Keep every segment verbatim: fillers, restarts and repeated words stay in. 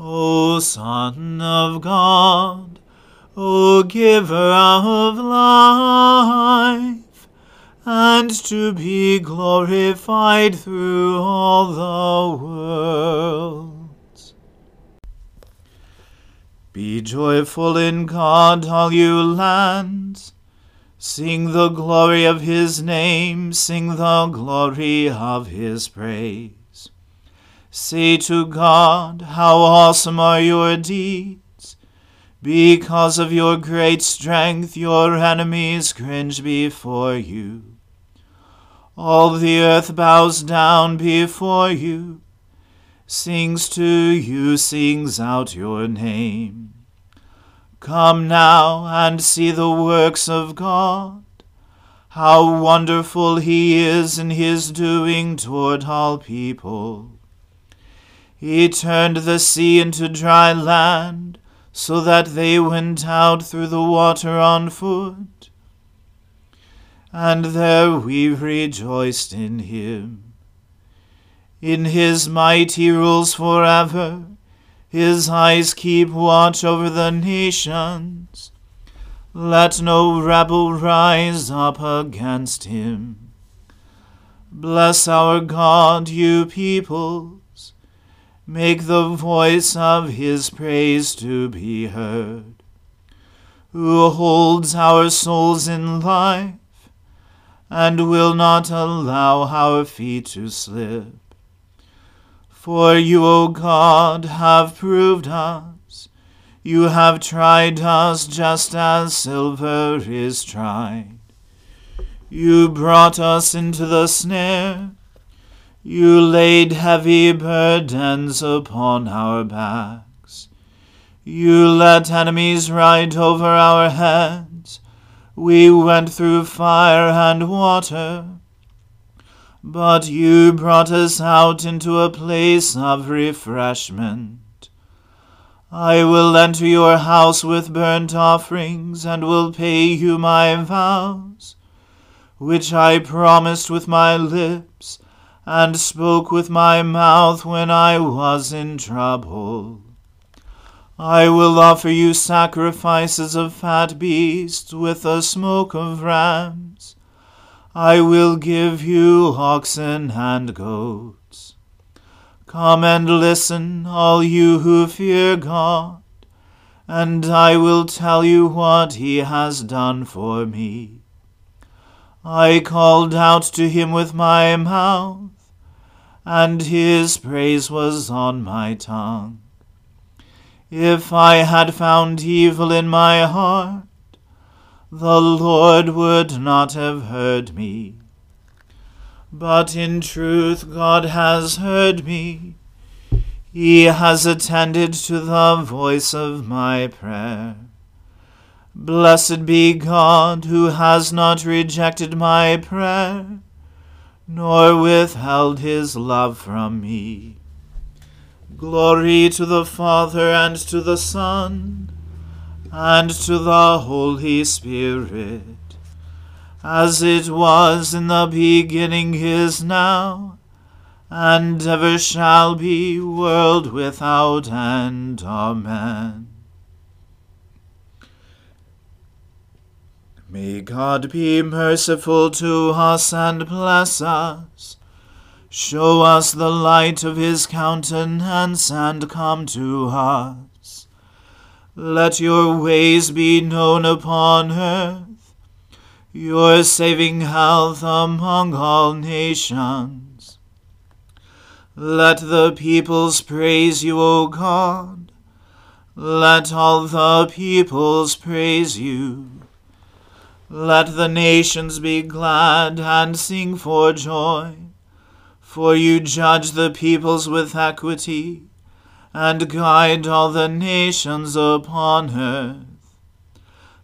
O Son of God, O Giver of life, and to be glorified through all the worlds. Be joyful in God, all you lands. Sing the glory of his name, sing the glory of his praise. Say to God, how awesome are your deeds! Because of your great strength, your enemies cringe before you. All the earth bows down before you, sings to you, sings out your name. Come now and see the works of God, how wonderful he is in his doing toward all people. He turned the sea into dry land, so that they went out through the water on foot. And there we rejoiced in him. In his might he rules forever. His eyes keep watch over the nations. Let no rebel rise up against him. Bless our God, you peoples. Make the voice of his praise to be heard, who holds our souls in life, and will not allow our feet to slip. For you, O God, have proved us. You have tried us just as silver is tried. You brought us into the snare. You laid heavy burdens upon our backs. You let enemies ride over our heads. We went through fire and water. But you brought us out into a place of refreshment. I will enter your house with burnt offerings, and will pay you my vows, which I promised with my lips, and spoke with my mouth when I was in trouble. I will offer you sacrifices of fat beasts with the smoke of rams. I will give you oxen and goats. Come and listen, all you who fear God, and I will tell you what he has done for me. I called out to him with my mouth, and his praise was on my tongue. If I had found evil in my heart, the Lord would not have heard me. But in truth God has heard me. He has attended to the voice of my prayer. Blessed be God, who has not rejected my prayer, nor withheld his love from me. Glory to the Father, and to the Son, and to the Holy Spirit, as it was in the beginning, is now, and ever shall be, world without end. Amen. May God be merciful to us and bless us, show us the light of his countenance, and come to us. Let your ways be known upon earth, your saving health among all nations. Let the peoples praise you, O God. Let all the peoples praise you. Let the nations be glad and sing for joy, for you judge the peoples with equity, and guide all the nations upon earth.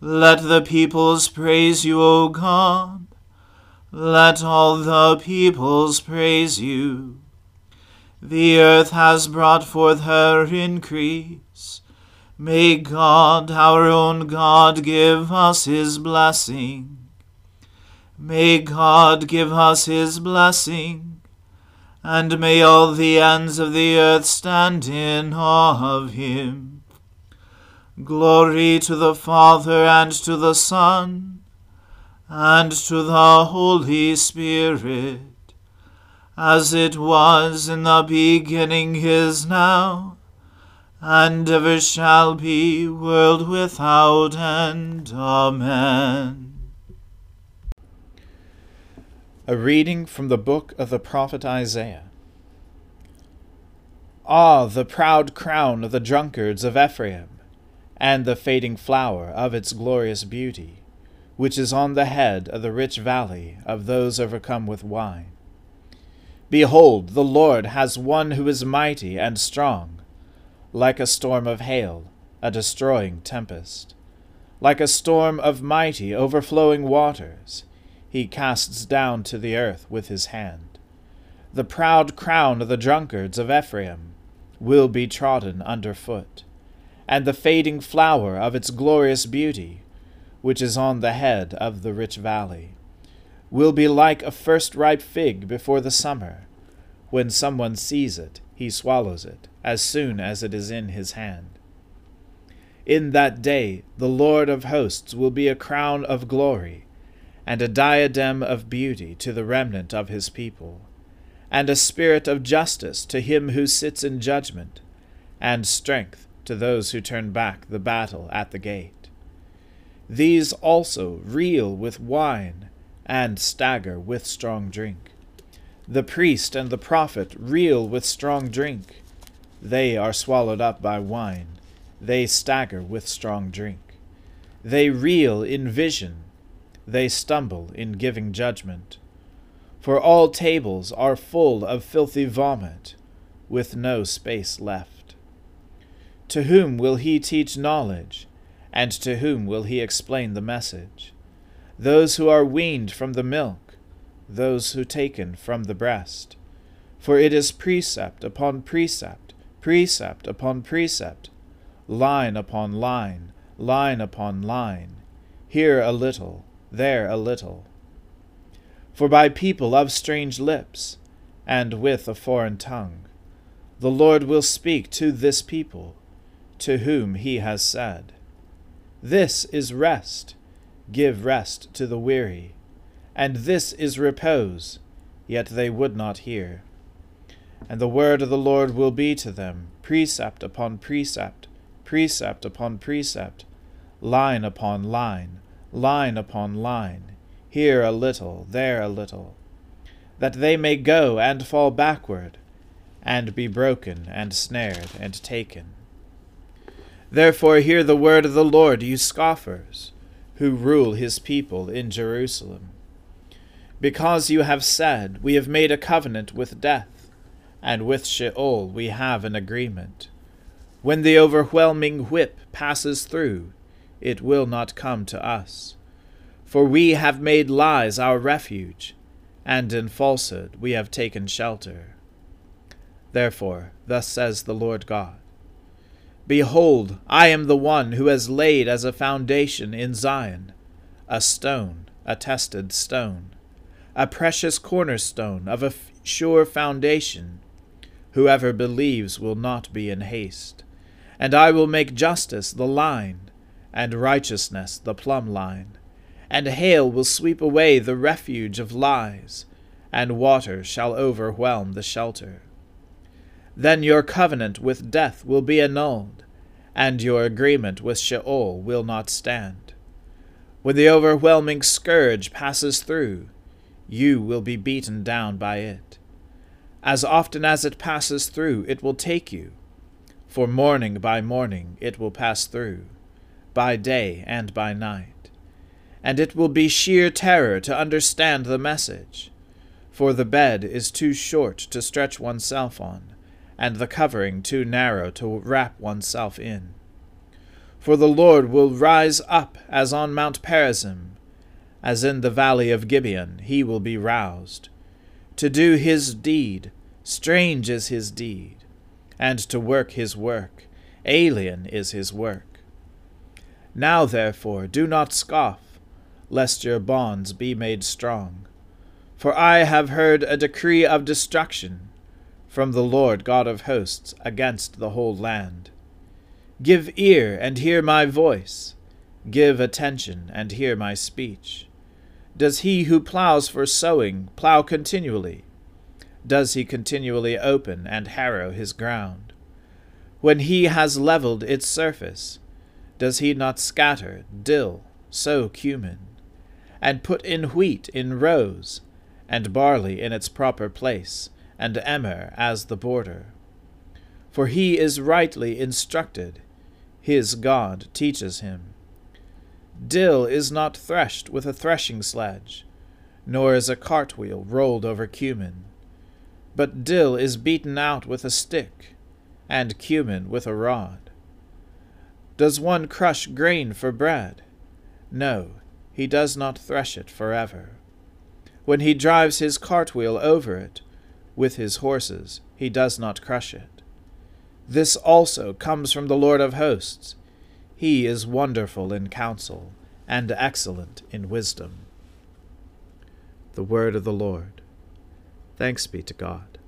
Let the peoples praise you, O God. Let all the peoples praise you. The earth has brought forth her increase. May God, our own God, give us his blessing. May God give us his blessing, and may all the ends of the earth stand in awe of him. Glory to the Father, and to the Son, and to the Holy Spirit, as it was in the beginning, is now, and ever shall be, world without end. Amen. A reading from the book of the prophet Isaiah. Ah, the proud crown of the drunkards of Ephraim, and the fading flower of its glorious beauty, which is on the head of the rich valley of those overcome with wine. Behold, the Lord has one who is mighty and strong, like a storm of hail, a destroying tempest. Like a storm of mighty, overflowing waters, he casts down to the earth with his hand. The proud crown of the drunkards of Ephraim will be trodden underfoot, and the fading flower of its glorious beauty, which is on the head of the rich valley, will be like a first-ripe fig before the summer. When someone sees it, he swallows it as soon as it is in his hand. In that day the Lord of hosts will be a crown of glory, and a diadem of beauty to the remnant of his people, and a spirit of justice to him who sits in judgment, and strength to those who turn back the battle at the gate. These also reel with wine, and stagger with strong drink. The priest and the prophet reel with strong drink. They are swallowed up by wine. They stagger with strong drink. They reel in vision. They stumble in giving judgment. For all tables are full of filthy vomit, with no space left. To whom will he teach knowledge, and to whom will he explain the message? Those who are weaned from the milk, those who taken from the breast. For it is precept upon precept, precept upon precept, line upon line, line upon line, here a little, there a little. For by people of strange lips, and with a foreign tongue, the Lord will speak to this people, to whom he has said, This is rest, give rest to the weary, and this is repose, yet they would not hear. And the word of the Lord will be to them, precept upon precept, precept upon precept, line upon line, line upon line, here a little, there a little, that they may go and fall backward, and be broken and snared and taken. Therefore hear the word of the Lord, you scoffers, who rule his people in Jerusalem. Because you have said, We have made a covenant with death, and with Sheol we have an agreement. When the overwhelming whip passes through, it will not come to us. For we have made lies our refuge, and in falsehood we have taken shelter. Therefore, thus says the Lord God, Behold, I am the one who has laid as a foundation in Zion, a stone, a tested stone, a precious cornerstone of a sure foundation. Whoever believes will not be in haste. And I will make justice the line, and righteousness the plumb line. And hail will sweep away the refuge of lies, and water shall overwhelm the shelter. Then your covenant with death will be annulled, and your agreement with Sheol will not stand. When the overwhelming scourge passes through, you will be beaten down by it. As often as it passes through, it will take you, for morning by morning it will pass through, by day and by night. And it will be sheer terror to understand the message. For the bed is too short to stretch oneself on, and the covering too narrow to wrap oneself in. For the Lord will rise up as on Mount Perazim, as in the valley of Gibeon he will be roused. To do his deed, strange is his deed, and to work his work, alien is his work. Now therefore do not scoff, lest your bonds be made strong. For I have heard a decree of destruction from the Lord God of hosts against the whole land. Give ear and hear my voice. Give attention and hear my speech. Does he who plows for sowing plow continually? Does he continually open and harrow his ground? When he has leveled its surface, does he not scatter dill, sow cumin? And put in wheat in rows, and barley in its proper place, and emmer as the border. For he is rightly instructed, his God teaches him. Dill is not threshed with a threshing sledge, nor is a cartwheel rolled over cumin. But dill is beaten out with a stick, and cumin with a rod. Does one crush grain for bread? No, he does not thresh it forever. When he drives his cartwheel over it, with his horses, he does not crush it. This also comes from the Lord of hosts. He is wonderful in counsel, and excellent in wisdom. The word of the Lord. Thanks be to God.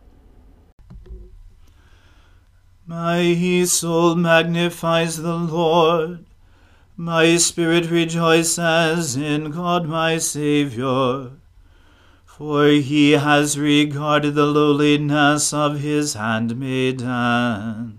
My soul magnifies the Lord. My spirit rejoices in God my Saviour, for he has regarded the lowliness of his handmaiden.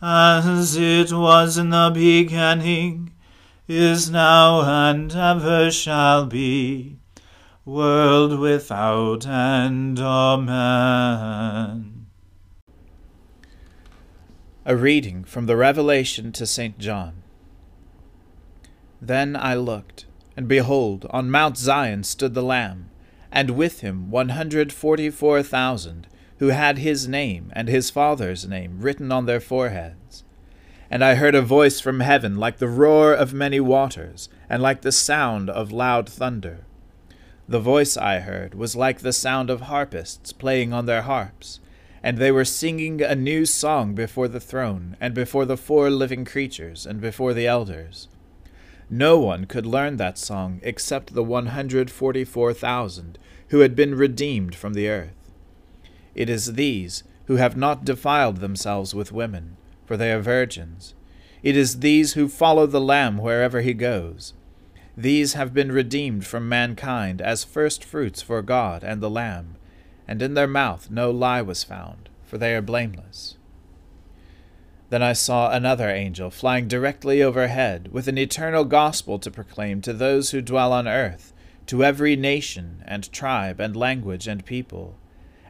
as it was in the beginning, is now, and ever shall be, world without end. Amen. A reading from the Revelation to Saint John. Then I looked, and behold, on Mount Zion stood the Lamb, and with him one hundred forty-four thousand, who had his name and his Father's name written on their foreheads. And I heard a voice from heaven like the roar of many waters, and like the sound of loud thunder. The voice I heard was like the sound of harpists playing on their harps, and they were singing a new song before the throne, and before the four living creatures, and before the elders. No one could learn that song except the one hundred forty-four thousand who had been redeemed from the earth. It is these who have not defiled themselves with women, for they are virgins. It is these who follow the Lamb wherever he goes. These have been redeemed from mankind as firstfruits for God and the Lamb, and in their mouth no lie was found, for they are blameless. Then I saw another angel flying directly overhead, with an eternal gospel to proclaim to those who dwell on earth, to every nation and tribe and language and people.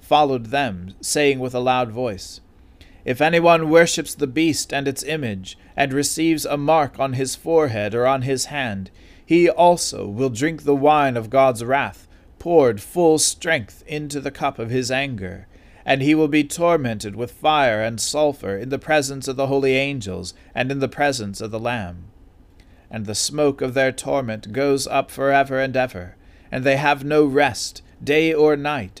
followed them, saying with a loud voice, "If anyone worships the beast and its image, and receives a mark on his forehead or on his hand, he also will drink the wine of God's wrath, poured full strength into the cup of his anger. And he will be tormented with fire and sulfur in the presence of the holy angels and in the presence of the Lamb. And the smoke of their torment goes up forever and ever, and they have no rest, day or night,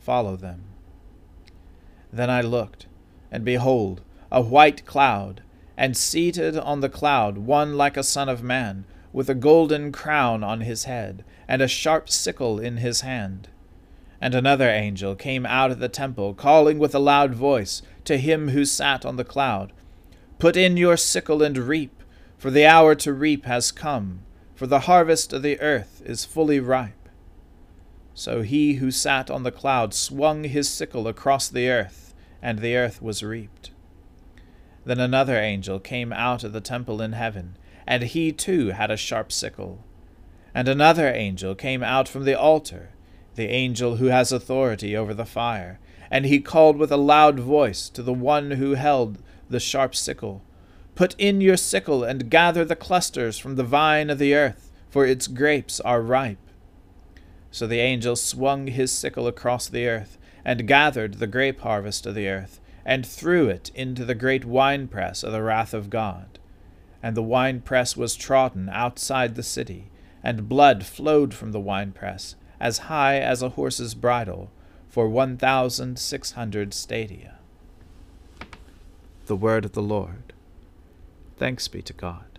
follow them." Then I looked, and behold, a white cloud, and seated on the cloud one like a son of man, with a golden crown on his head, and a sharp sickle in his hand. And another angel came out of the temple, calling with a loud voice to him who sat on the cloud, "Put in your sickle and reap, for the hour to reap has come, for the harvest of the earth is fully ripe." So he who sat on the cloud swung his sickle across the earth, and the earth was reaped. Then another angel came out of the temple in heaven, and he too had a sharp sickle. And another angel came out from the altar, the angel who has authority over the fire, and he called with a loud voice to the one who held the sharp sickle, Put in your sickle and gather the clusters from the vine of the earth, for its grapes are ripe. So the angel swung his sickle across the earth, and gathered the grape harvest of the earth, and threw it into the great winepress of the wrath of God. And the winepress was trodden outside the city, and blood flowed from the winepress, as high as a horse's bridle, for one thousand six hundred stadia. The word of the Lord. Thanks be to God.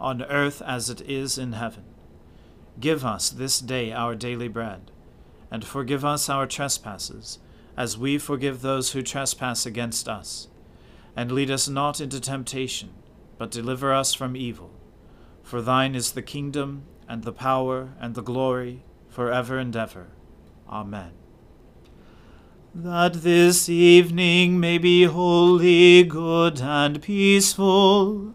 on earth as it is in heaven. Give us this day our daily bread, and forgive us our trespasses, as we forgive those who trespass against us. And lead us not into temptation, but deliver us from evil. For thine is the kingdom, and the power, and the glory, forever and ever. Amen. That this evening may be holy, good, and peaceful,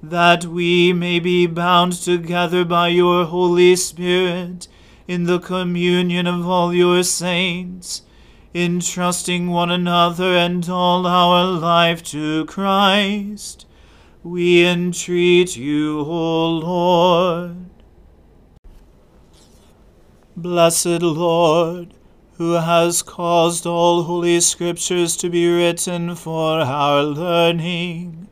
that we may be bound together by your Holy Spirit in the communion of all your saints, entrusting one another and all our life to Christ. We entreat you, O Lord. Blessed Lord, who has caused all holy scriptures to be written for our learning,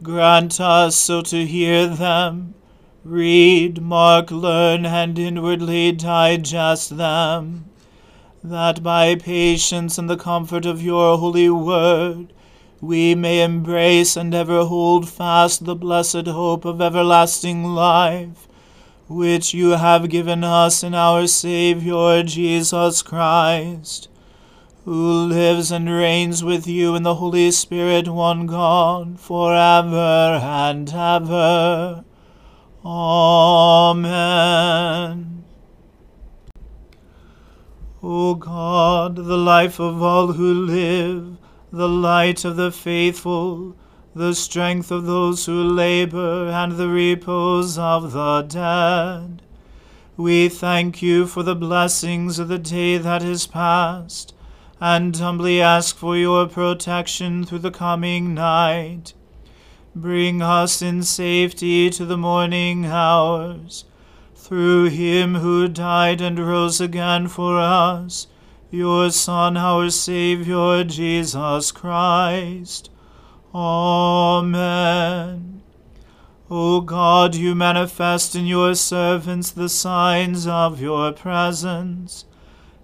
grant us so to hear them, read, mark, learn, and inwardly digest them, that by patience and the comfort of your holy word we may embrace and ever hold fast the blessed hope of everlasting life, which you have given us in our Saviour Jesus Christ, who lives and reigns with you in the Holy Spirit, one God, forever and ever. Amen. O God, the life of all who live, the light of the faithful, the strength of those who labour, and the repose of the dead, we thank you for the blessings of the day that is past, and humbly ask for your protection through the coming night. Bring us in safety to the morning hours, Through him who died and rose again for us, your Son, our Saviour, Jesus Christ. Amen. O God, you manifest in your servants the signs of your presence.